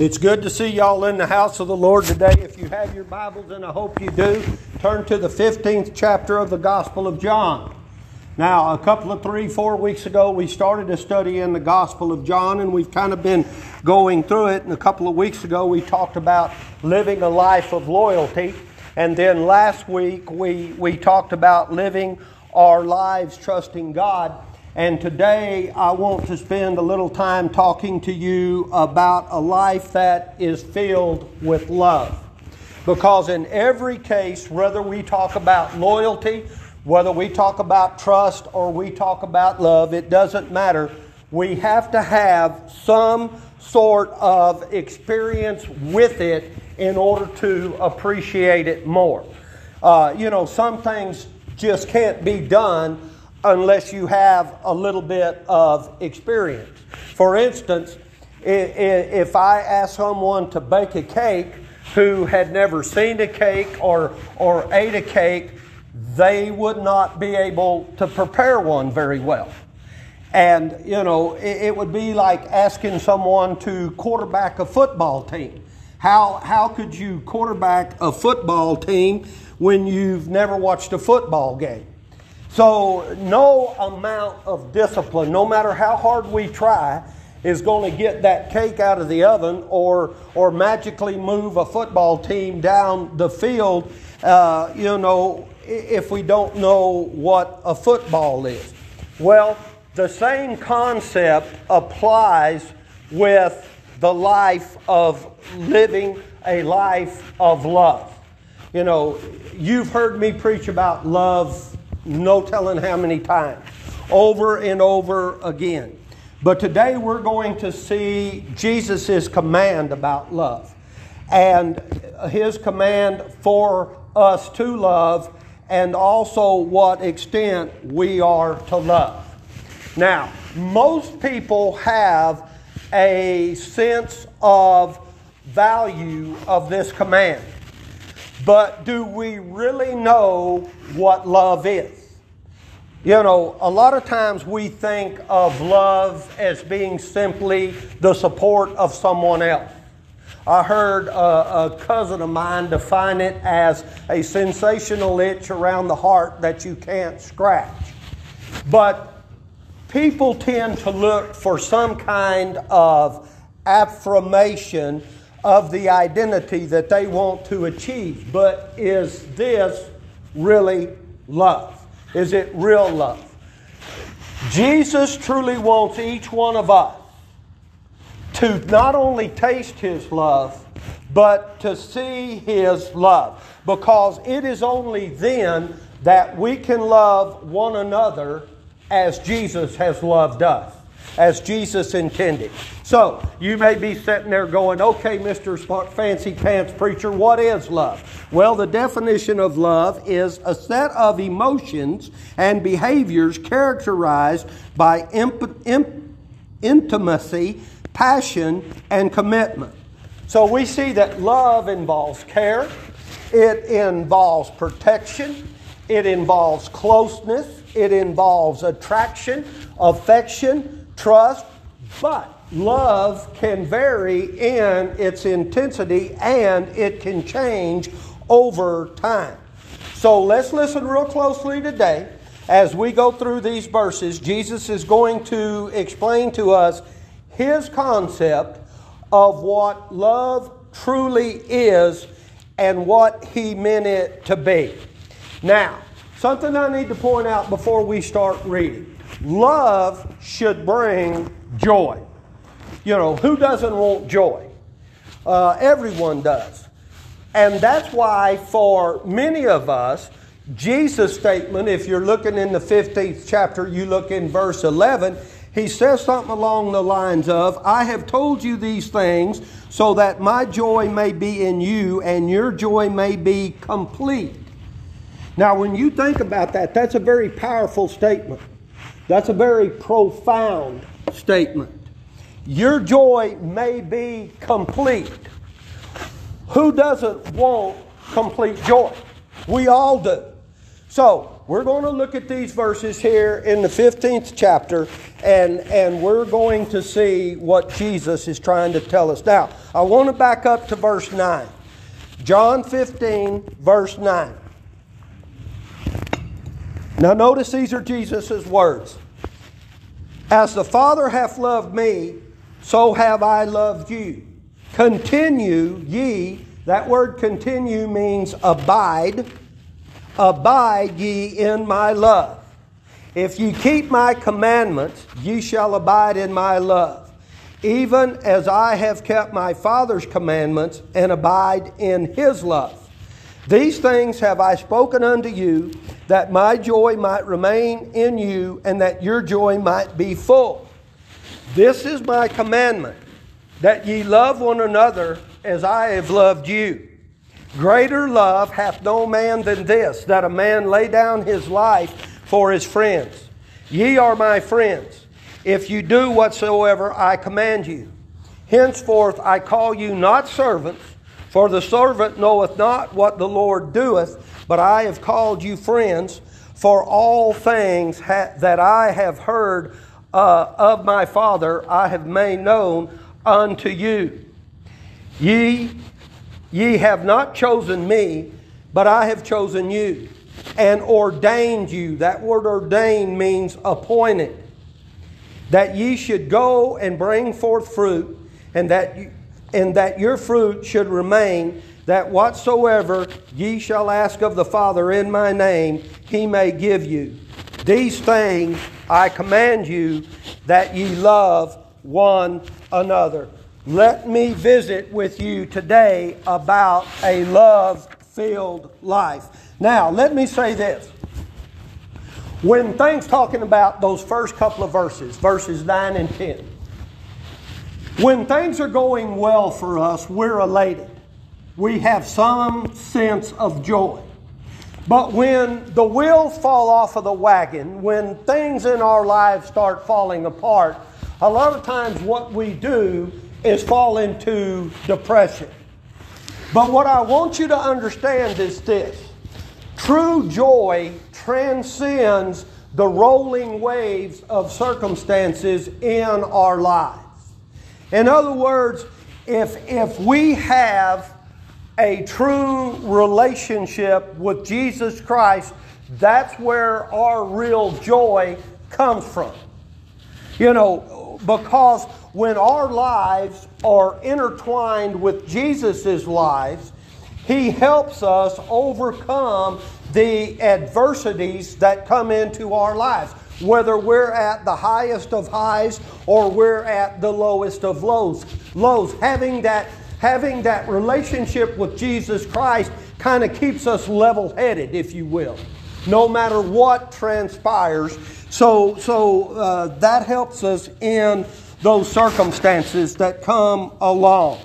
It's good to see y'all in the house of the Lord today. If you have your Bibles, and I hope you do, turn to the 15th chapter of the Gospel of John. Now, a couple of 3-4 weeks ago, we started a study in the Gospel of John, and we've kind of been going through it. And a couple of weeks ago, we talked about living a life of loyalty. And then last week, we talked about living our lives trusting God. And today I want to spend a little time talking to you about a life that is filled with love. Because in every case, whether we talk about loyalty, whether we talk about trust, or we talk about love, it doesn't matter. We have to have some sort of experience with it in order to appreciate it more. Some things just can't be done unless you have a little bit of experience. For instance, if I asked someone to bake a cake who had never seen a cake or ate a cake, they would not be able to prepare one very well. And, it would be like asking someone to quarterback a football team. How could you quarterback a football team when you've never watched a football game? So no amount of discipline, no matter how hard we try, is going to get that cake out of the oven or magically move a football team down the field, if we don't know what a football is. Well, the same concept applies with the life of living a life of love. You've heard me preach about love no telling how many times, over and over again. But today we're going to see Jesus' command about love and His command for us to love, and also what extent we are to love. Now, most people have a sense of value of this command. But do we really know what love is? A lot of times we think of love as being simply the support of someone else. I heard a cousin of mine define it as a sensational itch around the heart that you can't scratch. But people tend to look for some kind of affirmation of the identity that they want to achieve. But is this really love? Is it real love? Jesus truly wants each one of us to not only taste His love, but to see His love. Because it is only then that we can love one another as Jesus has loved us, as Jesus intended. So, you may be sitting there going, okay, Mr. Fancy Pants Preacher, what is love? Well, the definition of love is a set of emotions and behaviors characterized by intimacy, passion, and commitment. So we see that love involves care, it involves protection, it involves closeness, it involves attraction, affection, trust, but love can vary in its intensity and it can change over time. So let's listen real closely today as we go through these verses. Jesus is going to explain to us His concept of what love truly is and what He meant it to be. Now, something I need to point out before we start reading. Love should bring joy. Who doesn't want joy? Everyone does. And that's why for many of us, Jesus' statement, if you're looking in the 15th chapter, you look in verse 11, He says something along the lines of, I have told you these things so that my joy may be in you and your joy may be complete. Now, when you think about that, that's a very powerful statement. That's a very profound statement. Your joy may be complete. Who doesn't want complete joy? We all do. So We're going to look at these verses here in the 15th chapter, and we're going to see what Jesus is trying to tell us. Now, I want to back up to verse 9. John 15, verse 9. Now notice these are Jesus' words. As the Father hath loved me, so have I loved you. Continue ye. That word continue means abide. Abide ye in my love. If ye keep my commandments, ye shall abide in my love, even as I have kept my Father's commandments and abide in his love. These things have I spoken unto you, that my joy might remain in you, and that your joy might be full. This is my commandment, that ye love one another as I have loved you. Greater love hath no man than this, that a man lay down his life for his friends. Ye are my friends, if you do whatsoever I command you. Henceforth I call you not servants, for the servant knoweth not what the Lord doeth, but I have called you friends, for all things that I have heard of my Father I have made known unto you. Ye have not chosen me, but I have chosen you, and ordained you. That word ordained means appointed, that ye should go and bring forth fruit, and that your fruit should remain, that whatsoever ye shall ask of the Father in my name, he may give you. These things I command you, that ye love one another. Let me visit with you today about a love-filled life. Now, let me say this. When Thang's talking about those first couple of verses, verses 9 and 10, when things are going well for us, we're elated. We have some sense of joy. But when the wheels fall off of the wagon, when things in our lives start falling apart, a lot of times what we do is fall into depression. But what I want you to understand is this. True joy transcends the rolling waves of circumstances in our lives. In other words, if we have a true relationship with Jesus Christ, that's where our real joy comes from. You know, because when our lives are intertwined with Jesus' lives, he helps us overcome the adversities that come into our lives, whether we're at the highest of highs or we're at the lowest of lows. Having that relationship with Jesus Christ kind of keeps us level-headed, if you will, no matter what transpires. So that helps us in those circumstances that come along.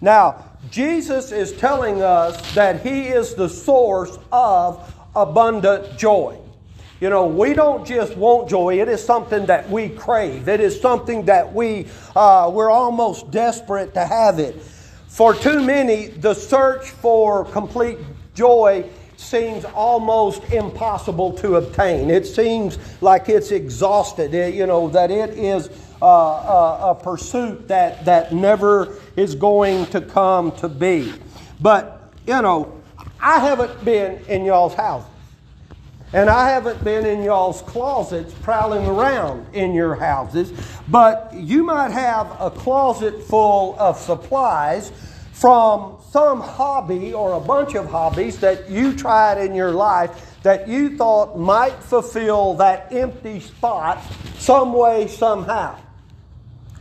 Now, Jesus is telling us that he is the source of abundant joy. You know, we don't just want joy. It is something that we crave. It is something that we're almost desperate to have it. For too many, the search for complete joy seems almost impossible to obtain. It seems like it's exhausted, you know, that it is a pursuit that never is going to come to be. But, you know, I haven't been in y'all's house. And I haven't been in y'all's closets prowling around in your houses, but you might have a closet full of supplies from some hobby or a bunch of hobbies that you tried in your life that you thought might fulfill that empty spot some way, somehow.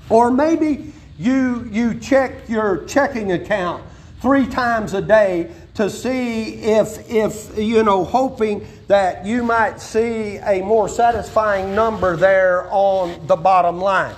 Or maybe you check your checking account 3 times a day to see if you know, hoping that you might see a more satisfying number there on the bottom line.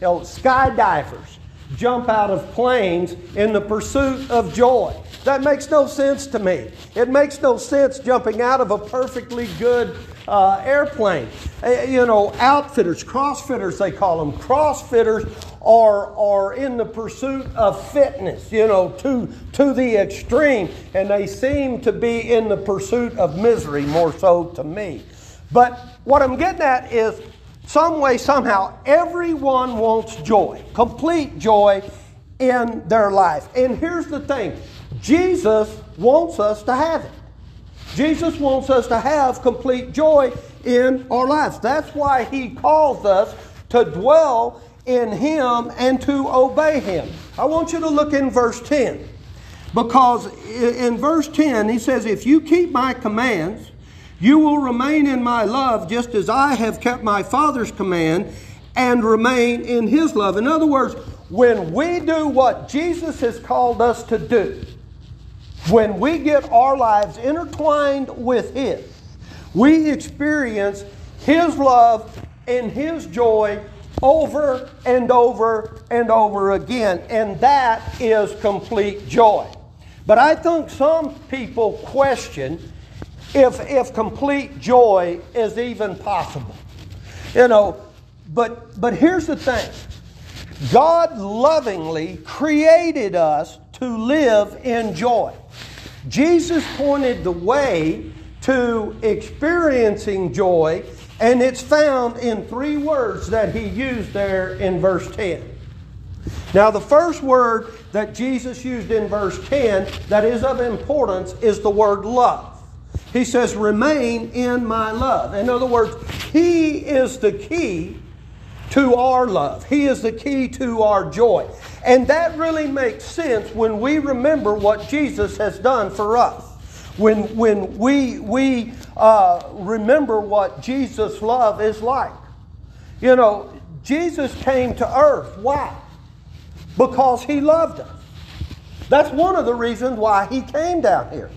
You know, skydivers jump out of planes in the pursuit of joy. That makes no sense to me. It makes no sense jumping out of a perfectly good airplane. Outfitters, crossfitters, they call them. Crossfitters are in the pursuit of fitness, to the extreme. And they seem to be in the pursuit of misery, more so to me. But what I'm getting at is, some way, somehow, everyone wants joy, complete joy in their life. And here's the thing. Jesus wants us to have it. Jesus wants us to have complete joy in our lives. That's why He calls us to dwell in Him and to obey Him. I want you to look in verse 10. Because in verse 10, He says, "If you keep my commands, you will remain in my love, just as I have kept my Father's command and remain in His love." In other words, when we do what Jesus has called us to do, when we get our lives intertwined with His, we experience His love and His joy over and over and over again. And that is complete joy. But I think some people question if complete joy is even possible. But here's the thing. God lovingly created us to live in joy. Jesus pointed the way to experiencing joy, and it's found in three words that He used there in verse 10. Now, the first word that Jesus used in verse 10 that is of importance is the word love. He says, "Remain in my love." In other words, He is the key to our love. He is the key to our joy. And that really makes sense when we remember what Jesus has done for us. When we remember what Jesus' love is like. Jesus came to earth. Why? Because He loved us. That's one of the reasons why He came down here.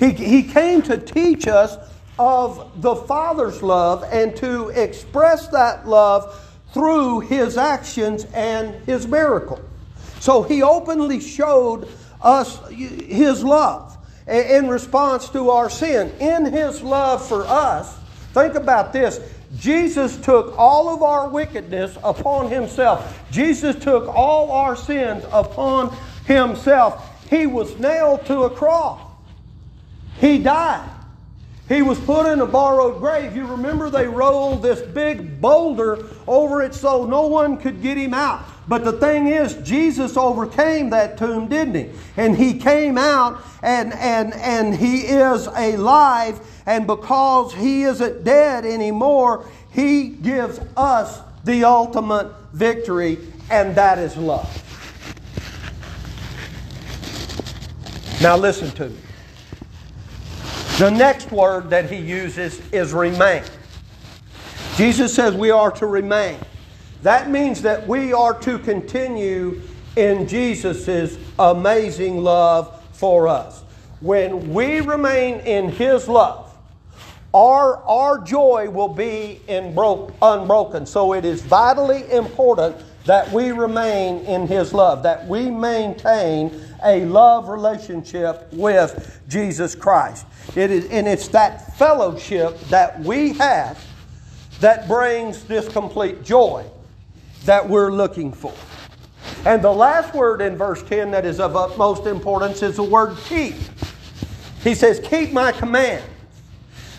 He came to teach us of the Father's love and to express that love through His actions and His miracle. So He openly showed us His love in response to our sin. In His love for us, think about this, Jesus took all of our wickedness upon Himself. Jesus took all our sins upon Himself. He was nailed to a cross. He died. He was put in a borrowed grave. You remember they rolled this big boulder over it so no one could get Him out. But the thing is, Jesus overcame that tomb, didn't He? And He came out and He is alive. And because He isn't dead anymore, He gives us the ultimate victory, and that is love. Now listen to me. The next word that He uses is remain. Jesus says we are to remain. That means that we are to continue in Jesus' amazing love for us. When we remain in His love, our joy will be unbroken. So it is vitally important that we remain in His love, that we maintain a love relationship with Jesus Christ. It's that fellowship that we have that brings this complete joy that we're looking for. And the last word in verse 10 that is of utmost importance is the word keep. He says, "Keep my command."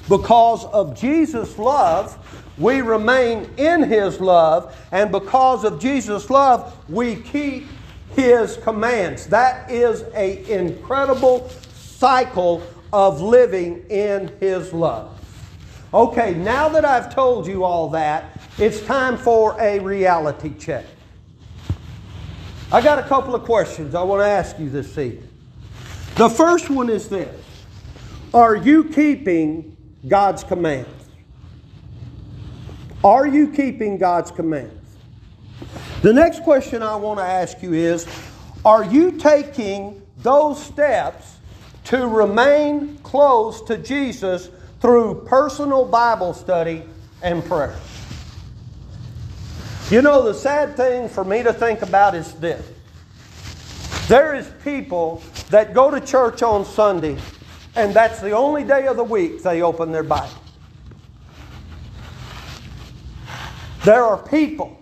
Because of Jesus' love, we remain in His love, and because of Jesus' love, we keep His commands. That is an incredible cycle of living in His love. Okay, now that I've told you all that, it's time for a reality check. I got a couple of questions I want to ask you this evening. The first one is this. Are you keeping God's commands? Are you keeping God's commands? The next question I want to ask you is, are you taking those steps to remain close to Jesus through personal Bible study and prayer? The sad thing for me to think about is this. There is people that go to church on Sunday, and that's the only day of the week they open their Bible. There are people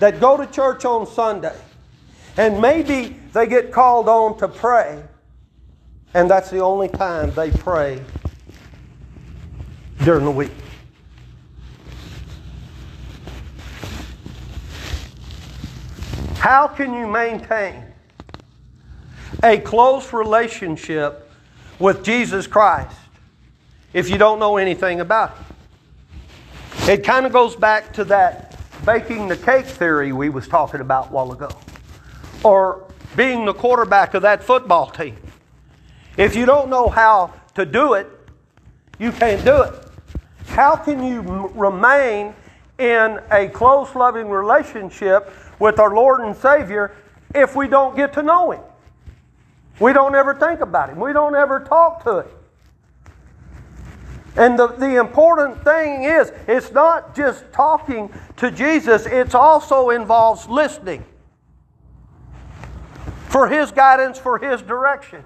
that go to church on Sunday, and maybe they get called on to pray, and that's the only time they pray during the week. How can you maintain a close relationship with Jesus Christ if you don't know anything about Him? It kind of goes back to that baking the cake theory we was talking about a while ago, or being the quarterback of that football team. If you don't know how to do it, you can't do it. How can you remain in a close, loving relationship with our Lord and Savior if we don't get to know Him? We don't ever think about Him. We don't ever talk to Him. And the important thing is, it's not just talking to Jesus, it also involves listening for His guidance, for His direction.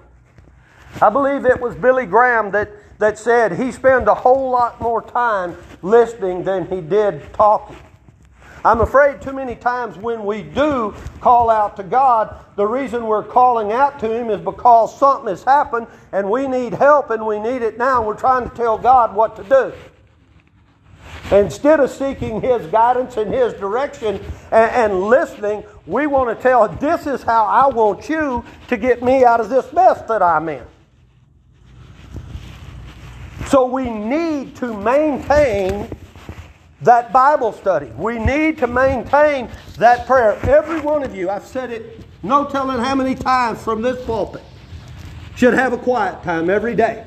I believe it was Billy Graham that said he spent a whole lot more time listening than he did talking. I'm afraid too many times when we do call out to God, the reason we're calling out to Him is because something has happened and we need help and we need it now. We're trying to tell God what to do. Instead of seeking His guidance and His direction and listening, we want to tell Him, this is how I want you to get me out of this mess that I'm in. So we need to maintain that Bible study. We need to maintain that prayer. Every one of you, I've said it no telling how many times from this pulpit, should have a quiet time every day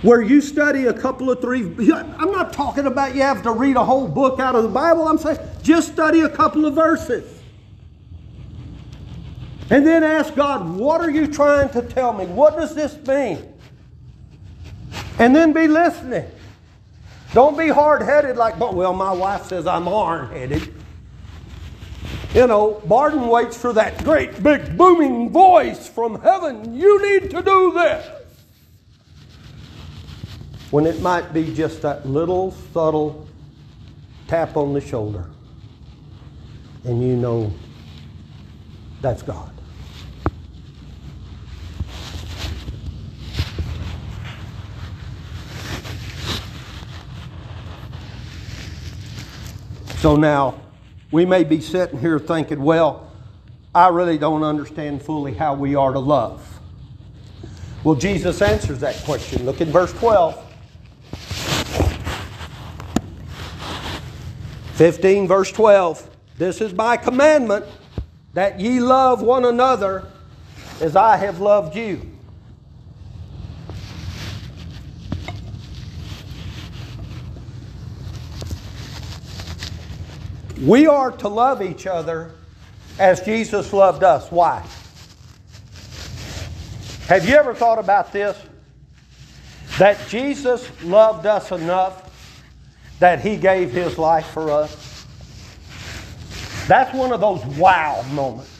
where you study a couple of three. I'm not talking about you have to read a whole book out of the Bible. I'm saying just study a couple of verses. And then ask God, what are you trying to tell me? What does this mean? And then be listening. Don't be hard-headed like, well, my wife says I'm hard-headed. You know, Barton waits for that great big booming voice from heaven. You need to do this. When it might be just that little subtle tap on the shoulder. And you know that's God. So now, we may be sitting here thinking, well, I really don't understand fully how we are to love. Well, Jesus answers that question. Look at verse 12. 15, verse 12. This is my commandment, that ye love one another as I have loved you. We are to love each other as Jesus loved us. Why? Have you ever thought about this? That Jesus loved us enough that He gave His life for us. That's one of those wow moments.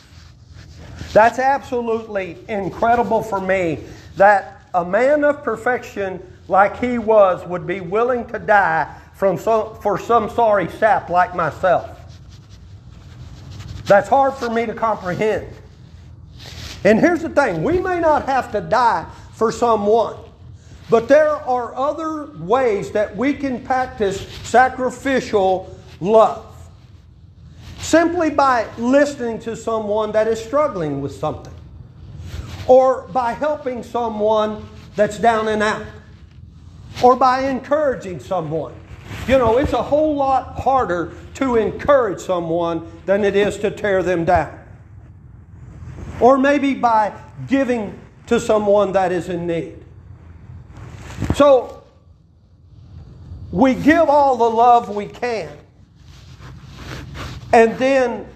That's absolutely incredible for me that a man of perfection like He was would be willing to die for some sorry sap like myself. That's hard for me to comprehend. And here's the thing, we may not have to die for someone, but there are other ways that we can practice sacrificial love. Simply by listening to someone that is struggling with something, or by helping someone that's down and out, or by encouraging someone. You know, it's a whole lot harder to encourage someone than it is to tear them down. Or maybe by giving to someone that is in need. So, we give all the love we can. And then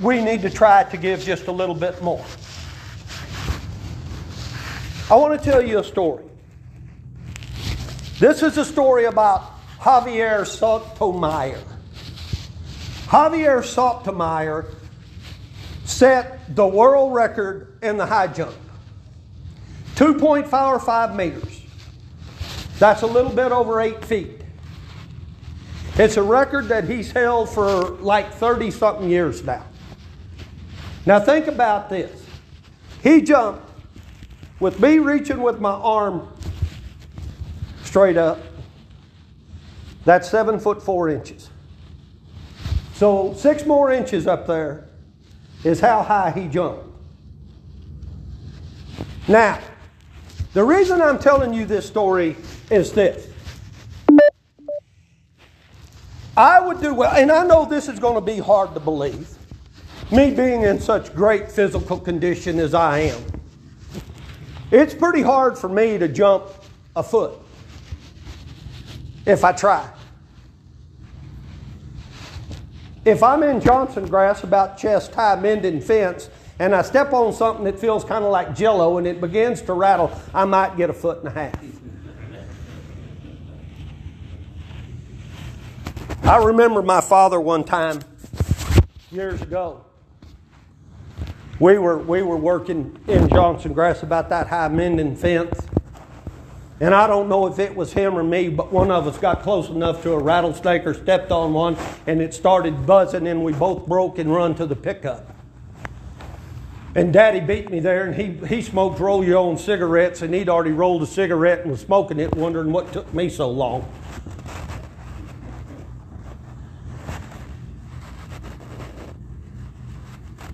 we need to try to give just a little bit more. I want to tell you a story. This is a story about Javier Sotomayor. Javier Sotomayor set the world record in the high jump. 2.45 meters. That's a little bit over 8 feet. It's a record that he's held for like 30-something years now. Now think about this. He jumped with me reaching with my arm straight up. That's 7 foot 4 inches. So 6 more inches up there is how high he jumped. Now, the reason I'm telling you this story is this. I would do well, and I know this is going to be hard to believe, me being in such great physical condition as I am. It's pretty hard for me to jump a foot if I try. If I'm in Johnson grass about chest high mending fence, and I step on something that feels kind of like Jell-O and it begins to rattle, I might get 1.5 feet. I remember my father one time, years ago, we were working in Johnson grass about that high mending fence. And I don't know if it was him or me, but one of us got close enough to a rattlesnake or stepped on one, and it started buzzing, and we both broke and run to the pickup. And Daddy beat me there, and he smoked roll-your-own cigarettes, and he'd already rolled a cigarette and was smoking it, wondering what took me so long.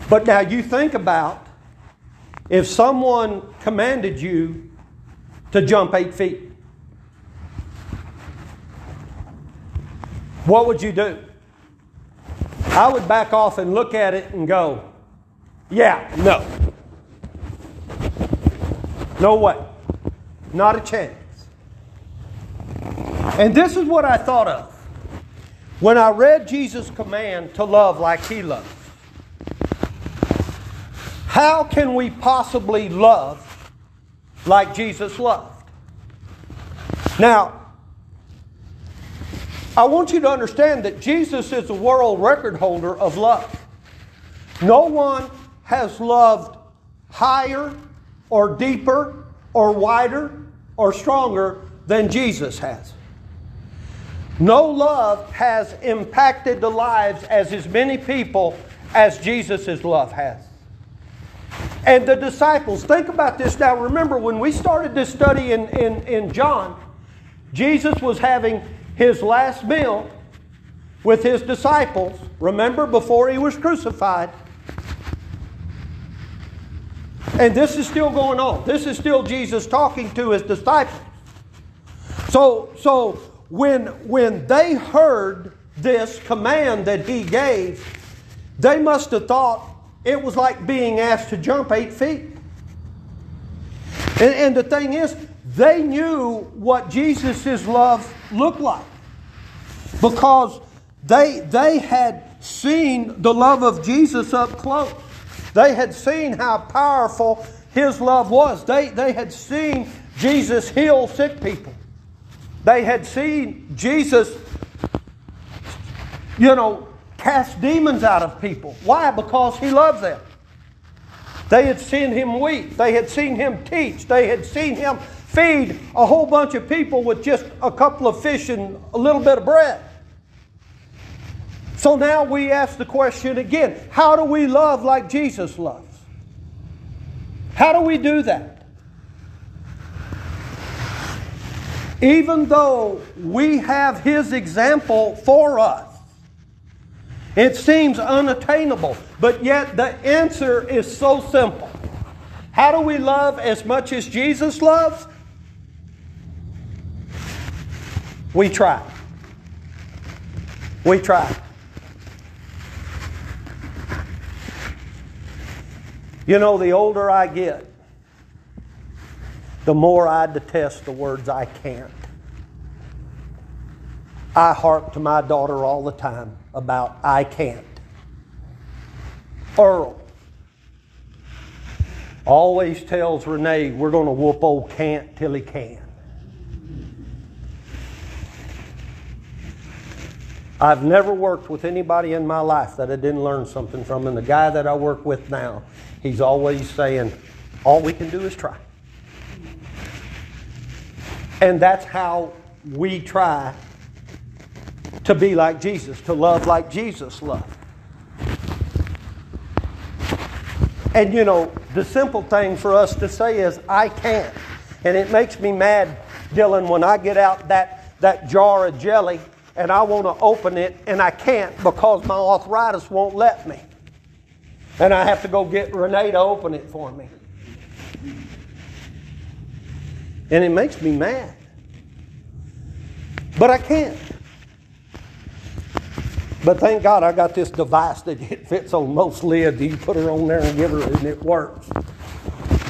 But now you think about if someone commanded you to jump 8 feet, what would you do? I would back off and look at it and go, yeah, no. No way. Not a chance. And this is what I thought of when I read Jesus' command to love like He loves. How can we possibly love like Jesus loved? Now, I want you to understand that Jesus is the world record holder of love. No one has loved higher or deeper or wider or stronger than Jesus has. No love has impacted the lives as many people as Jesus' love has. And the disciples, think about this now. Remember, when we started this study in John, Jesus was having His last meal with His disciples, remember, before He was crucified. And this is still going on. This is still Jesus talking to His disciples. So when they heard this command that He gave, they must have thought it was like being asked to jump 8 feet. And the thing is, they knew what Jesus' love looked like, because they had seen the love of Jesus up close. They had seen how powerful His love was. They had seen Jesus heal sick people. They had seen Jesus, cast demons out of people. Why? Because He loved them. They had seen Him weep. They had seen Him teach. They had seen Him feed a whole bunch of people with just a couple of fish and a little bit of bread. So now we ask the question again, how do we love like Jesus loves? How do we do that? Even though we have His example for us, it seems unattainable, but yet the answer is so simple. How do we love as much as Jesus loves? We try. We try. The older I get, the more I detest the words "I can't." I harp to my daughter all the time about "I can't." Earl always tells Renee, we're going to whoop old can't till he can. I've never worked with anybody in my life that I didn't learn something from. And the guy that I work with now, he's always saying, all we can do is try. And that's how we try to be like Jesus, to love like Jesus loved. And you know, the simple thing for us to say is, I can't. And it makes me mad, Dylan, when I get out that jar of jelly and I want to open it and I can't because my arthritis won't let me. And I have to go get Renee to open it for me. And it makes me mad. But I can't. But thank God I got this device that it fits on most lids. You put her on there and give her and it works.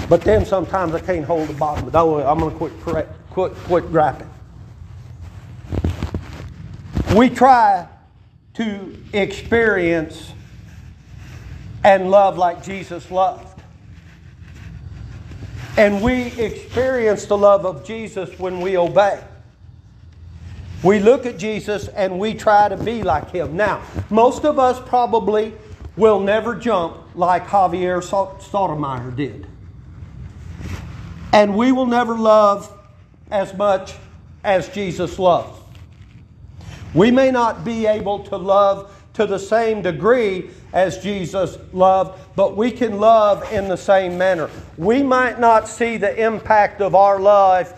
But then sometimes I can't hold the bottom. Oh, I'm going to quit griping. We try to experience and love like Jesus loved. And we experience the love of Jesus when we obey. We look at Jesus and we try to be like Him. Now, most of us probably will never jump like Javier Sotomayor did. And we will never love as much as Jesus loved. We may not be able to love to the same degree as Jesus loved, but we can love in the same manner. We might not see the impact of our love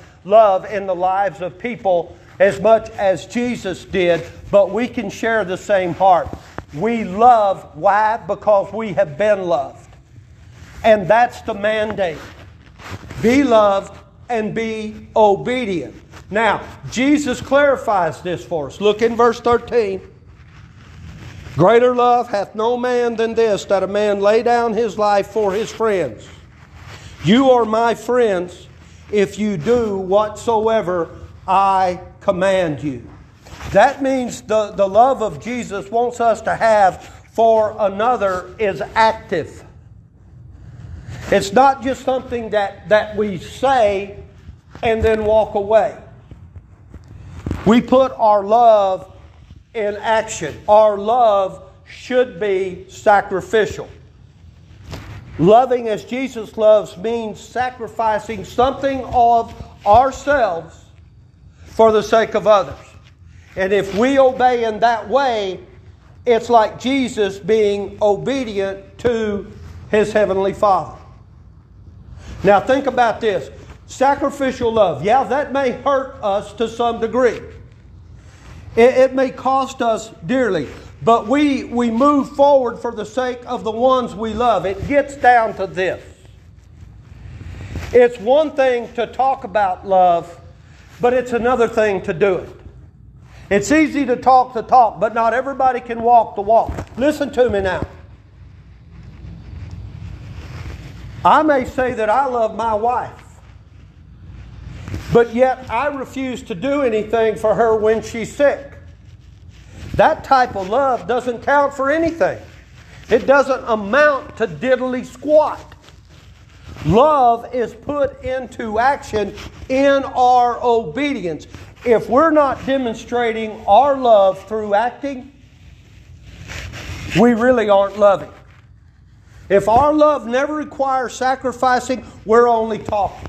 in the lives of people as much as Jesus did, but we can share the same heart. We love. Why? Because we have been loved. And that's the mandate. Be loved and be obedient. Now, Jesus clarifies this for us. Look in verse 13. Greater love hath no man than this, that a man lay down his life for his friends. You are my friends if you do whatsoever I command you. That means the love of Jesus wants us to have for another is active. It's not just something that we say and then walk away. We put our love in action. Our love should be sacrificial. Loving as Jesus loves means sacrificing something of ourselves for the sake of others. And if we obey in that way, it's like Jesus being obedient to His Heavenly Father. Now think about this. Sacrificial love. Yeah, that may hurt us to some degree. It may cost us dearly. But we move forward for the sake of the ones we love. It gets down to this. It's one thing to talk about love, but it's another thing to do it. It's easy to talk, but not everybody can walk the walk. Listen to me now. I may say that I love my wife, but yet I refuse to do anything for her when she's sick. That type of love doesn't count for anything. It doesn't amount to diddly squat. Love is put into action in our obedience. If we're not demonstrating our love through acting, we really aren't loving. If our love never requires sacrificing, we're only talking.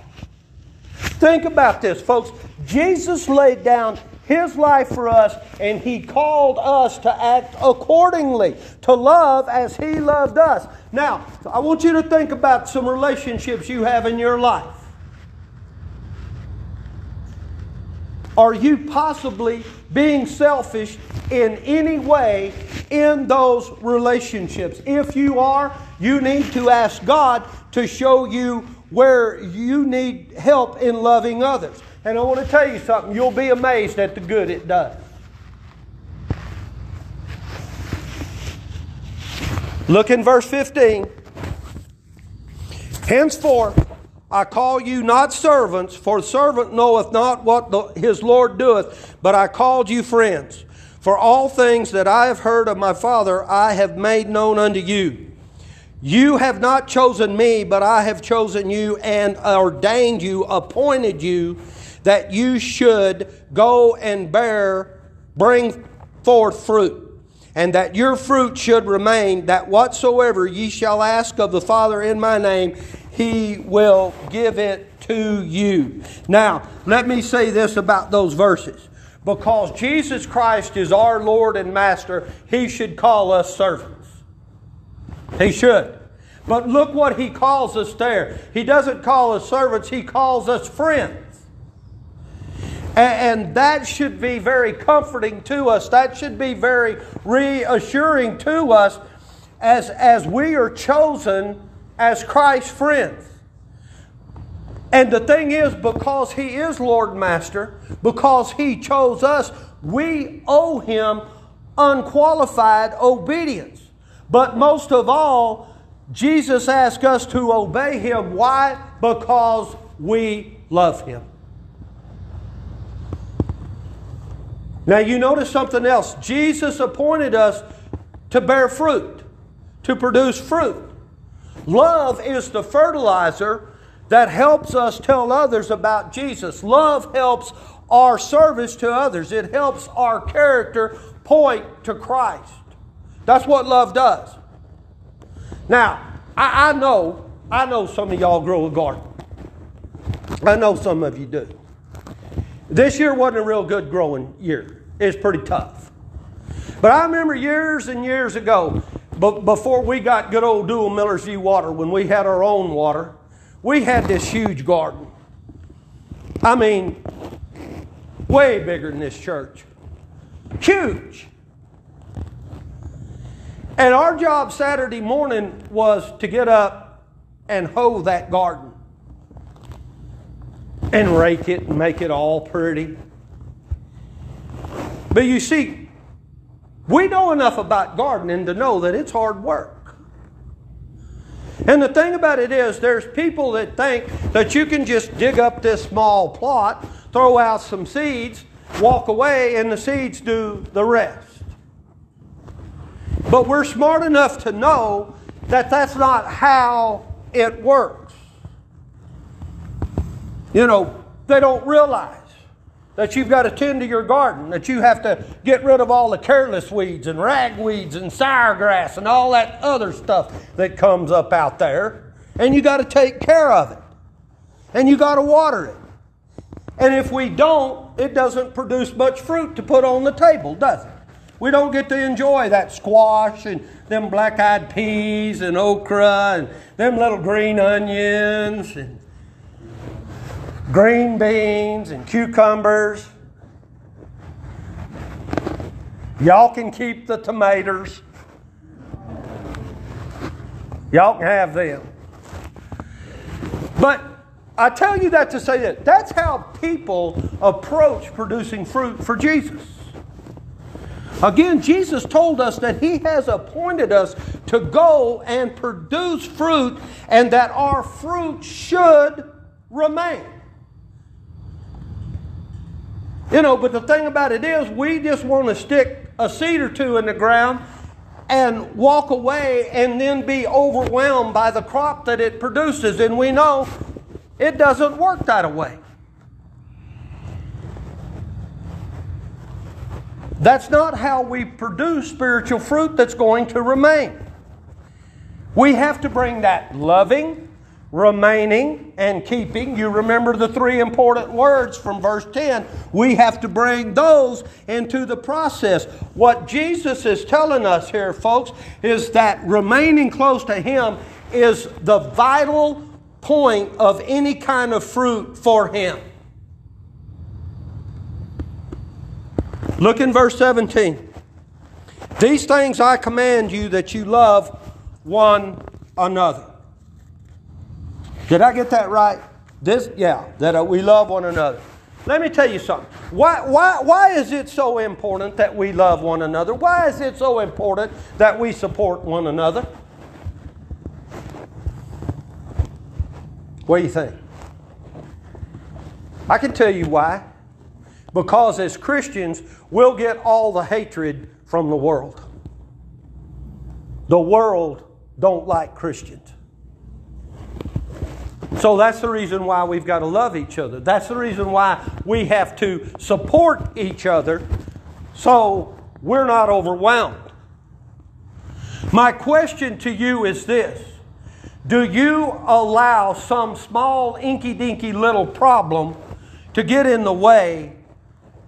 Think about this, folks. Jesus laid down His life for us, and He called us to act accordingly, to love as He loved us. Now, I want you to think about some relationships you have in your life. Are you possibly being selfish in any way in those relationships? If you are, you need to ask God to show you where you need help in loving others. And I want to tell you something. You'll be amazed at the good it does. Look in verse 15. Henceforth, I call you not servants, for the servant knoweth not what his Lord doeth, but I called you friends. For all things that I have heard of my Father, I have made known unto you. You have not chosen me, but I have chosen you and ordained you, appointed you, that you should go and bring forth fruit, and that your fruit should remain, that whatsoever ye shall ask of the Father in my name, He will give it to you. Now, let me say this about those verses. because Jesus Christ is our Lord and Master, He should call us servants. He should. But look what He calls us there. He doesn't call us servants, He calls us friends. And that should be very comforting to us. That should be very reassuring to us as we are chosen as Christ's friends. And the thing is, because He is Lord and Master, because He chose us, we owe Him unqualified obedience. But most of all, Jesus asks us to obey Him. Why? Because we love Him. Now you notice something else. Jesus appointed us to bear fruit, to produce fruit. Love is the fertilizer that helps us tell others about Jesus. Love helps our service to others. It helps our character point to Christ. That's what love does. Now, I know some of y'all grow a garden. I know some of you do. This year wasn't a real good growing year. It's pretty tough. But I remember years and years ago, before we got good old Dual Miller's View water, when we had our own water, we had this huge garden. I mean, way bigger than this church. Huge. And our job Saturday morning was to get up and hoe that garden. And rake it and make it all pretty. But you see, we know enough about gardening to know that it's hard work. And the thing about it is, there's people that think that you can just dig up this small plot, throw out some seeds, walk away, and the seeds do the rest. But we're smart enough to know that that's not how it works. You know, they don't realize that you've got to tend to your garden, that you have to get rid of all the careless weeds and ragweeds and sourgrass and all that other stuff that comes up out there. And you got to take care of it. And you got to water it. And if we don't, it doesn't produce much fruit to put on the table, does it? We don't get to enjoy that squash and them black-eyed peas and okra and them little green onions and green beans and cucumbers. Y'all can keep the tomatoes. Y'all can have them. But I tell you that to say that that's how people approach producing fruit for Jesus. Again, Jesus told us that He has appointed us to go and produce fruit, and that our fruit should remain. You know, but the thing about it is, we just want to stick a seed or two in the ground and walk away and then be overwhelmed by the crop that it produces. And we know it doesn't work that way. That's not how we produce spiritual fruit that's going to remain. We have to bring that loving, remaining, and keeping. You remember the three important words from verse 10. We have to bring those into the process. What Jesus is telling us here, folks, is that remaining close to Him is the vital point of any kind of fruit for Him. Look in verse 17. These things I command you, that you love one another. Did I get that right? That we love one another. Let me tell you something. Why is it so important that we love one another? Why is it so important that we support one another? What do you think? I can tell you why. Because as Christians, we'll get all the hatred from the world. The world don't like Christians. So that's the reason why we've got to love each other. That's the reason why we have to support each other, so we're not overwhelmed. My question to you is this. Do you allow some small, inky-dinky little problem to get in the way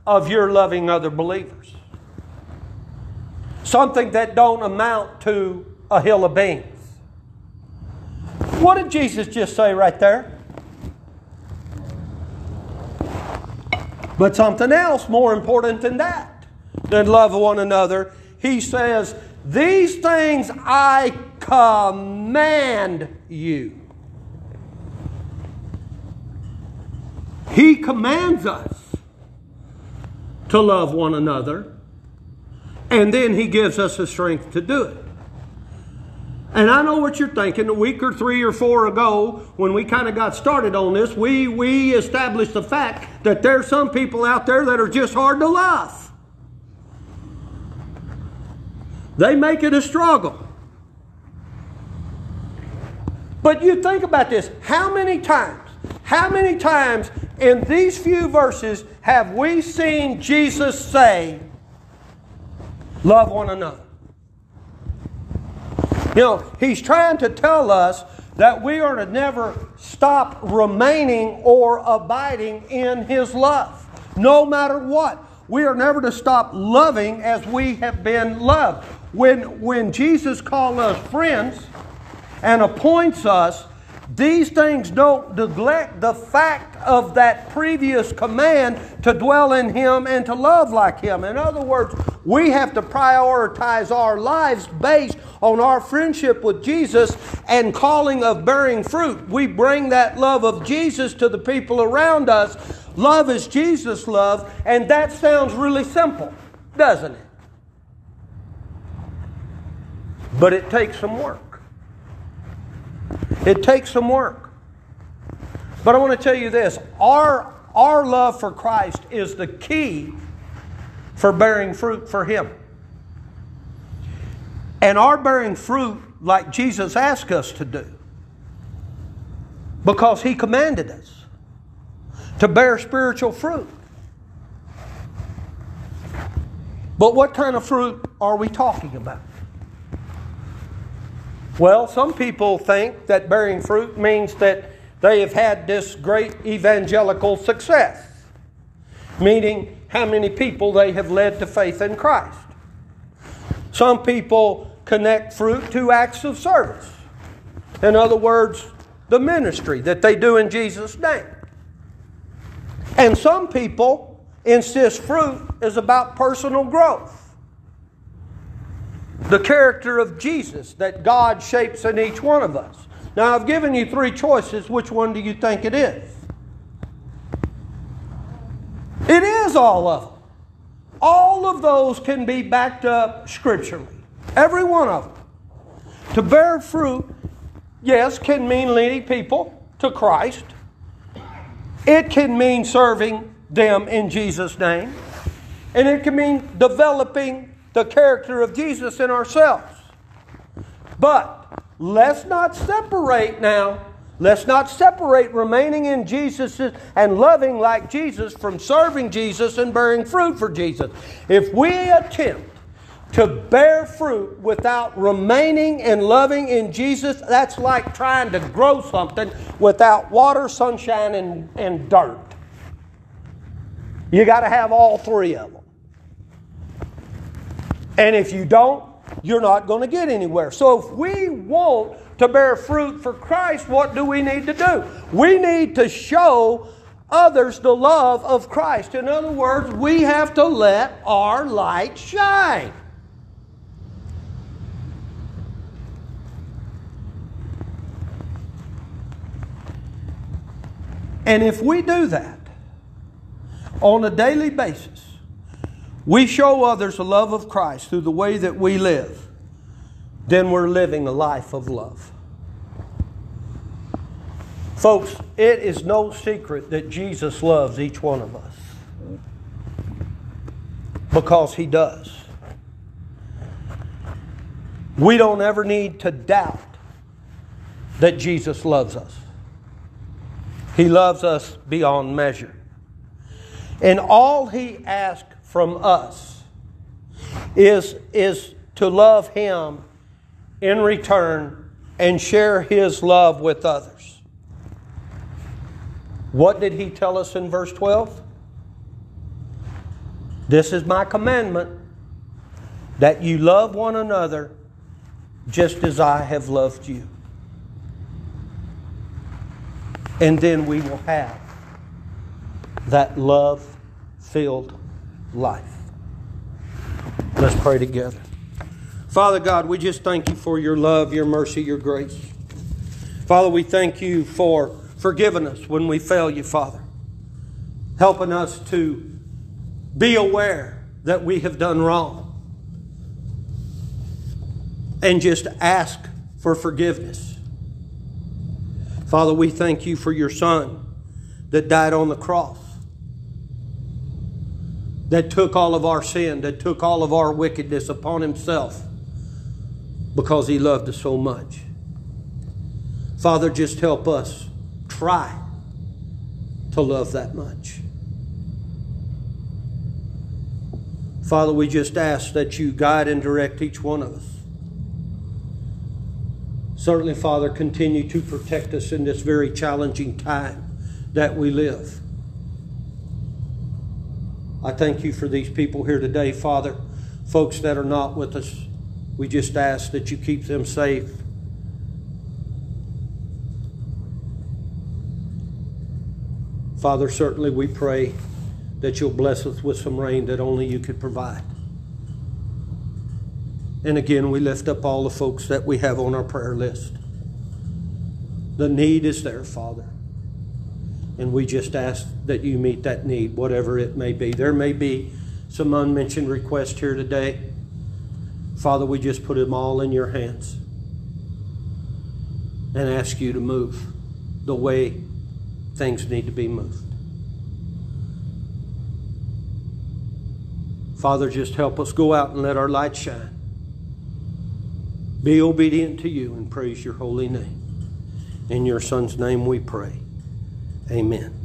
of your loving other believers. Something that don't amount to a hill of beans. What did Jesus just say right there? But something else more important than that, than love one another. He says, these things I command you. He commands us to love one another, and then He gives us the strength to do it. And I know what you're thinking. A week or three or four ago, when we kind of got started on this, we established the fact that there's some people out there that are just hard to love. They make it a struggle. But you think about this. How many times in these few verses have we seen Jesus say, love one another? You know, He's trying to tell us that we are to never stop remaining or abiding in His love. No matter what. We are never to stop loving as we have been loved. When Jesus calls us friends and appoints us, these things don't neglect the fact of that previous command to dwell in Him and to love like Him. In other words, we have to prioritize our lives based on our friendship with Jesus and calling of bearing fruit. We bring that love of Jesus to the people around us. Love is Jesus' love, and that sounds really simple, doesn't it? But it takes some work. It takes some work. But I want to tell you this. Our love for Christ is the key for bearing fruit for Him. And our bearing fruit like Jesus asked us to do. Because He commanded us to bear spiritual fruit. But what kind of fruit are we talking about? Well, some people think that bearing fruit means that they have had this great evangelical success, meaning how many people they have led to faith in Christ. Some people connect fruit to acts of service. In other words, the ministry that they do in Jesus' name. And some people insist fruit is about personal growth. The character of Jesus that God shapes in each one of us. Now, I've given you three choices. Which one do you think it is? It is all of them. All of those can be backed up scripturally. Every one of them. To bear fruit, yes, can mean leading people to Christ. It can mean serving them in Jesus' name. And it can mean developing the character of Jesus in ourselves. But let's not separate remaining in Jesus and loving like Jesus from serving Jesus and bearing fruit for Jesus. If we attempt to bear fruit without remaining and loving in Jesus, that's like trying to grow something without water, sunshine, and dirt. You got to have all three of them. And if you don't, you're not going to get anywhere. So if we want to bear fruit for Christ, what do we need to do? We need to show others the love of Christ. In other words, we have to let our light shine. And if we do that on a daily basis, we show others the love of Christ through the way that we live, then we're living a life of love. Folks, it is no secret that Jesus loves each one of us. Because He does. We don't ever need to doubt that Jesus loves us. He loves us beyond measure. And all He asks from us is to love Him in return and share His love with others. What did He tell us in verse 12? This is my commandment, that you love one another just as I have loved you. And then we will have that love-filled life. Let's pray together. Father God, we just thank you for your love, your mercy, your grace. Father, we thank you for forgiving us when we fail you, Father. Helping us to be aware that we have done wrong. And just ask for forgiveness. Father, we thank you for your Son that died on the cross, that took all of our sin, that took all of our wickedness upon himself because he loved us so much. Father, just help us try to love that much. Father, we just ask that you guide and direct each one of us. Certainly, Father, continue to protect us in this very challenging time that we live. I thank you for these people here today, Father. Folks that are not with us, we just ask that you keep them safe. Father, certainly we pray that you'll bless us with some rain that only you could provide. And again, we lift up all the folks that we have on our prayer list. The need is there, Father. And we just ask that you meet that need, whatever it may be. There may be some unmentioned requests here today. Father, we just put them all in your hands and ask you to move the way things need to be moved. Father, just help us go out and let our light shine. Be obedient to you and praise your holy name. In your Son's name we pray. Amen.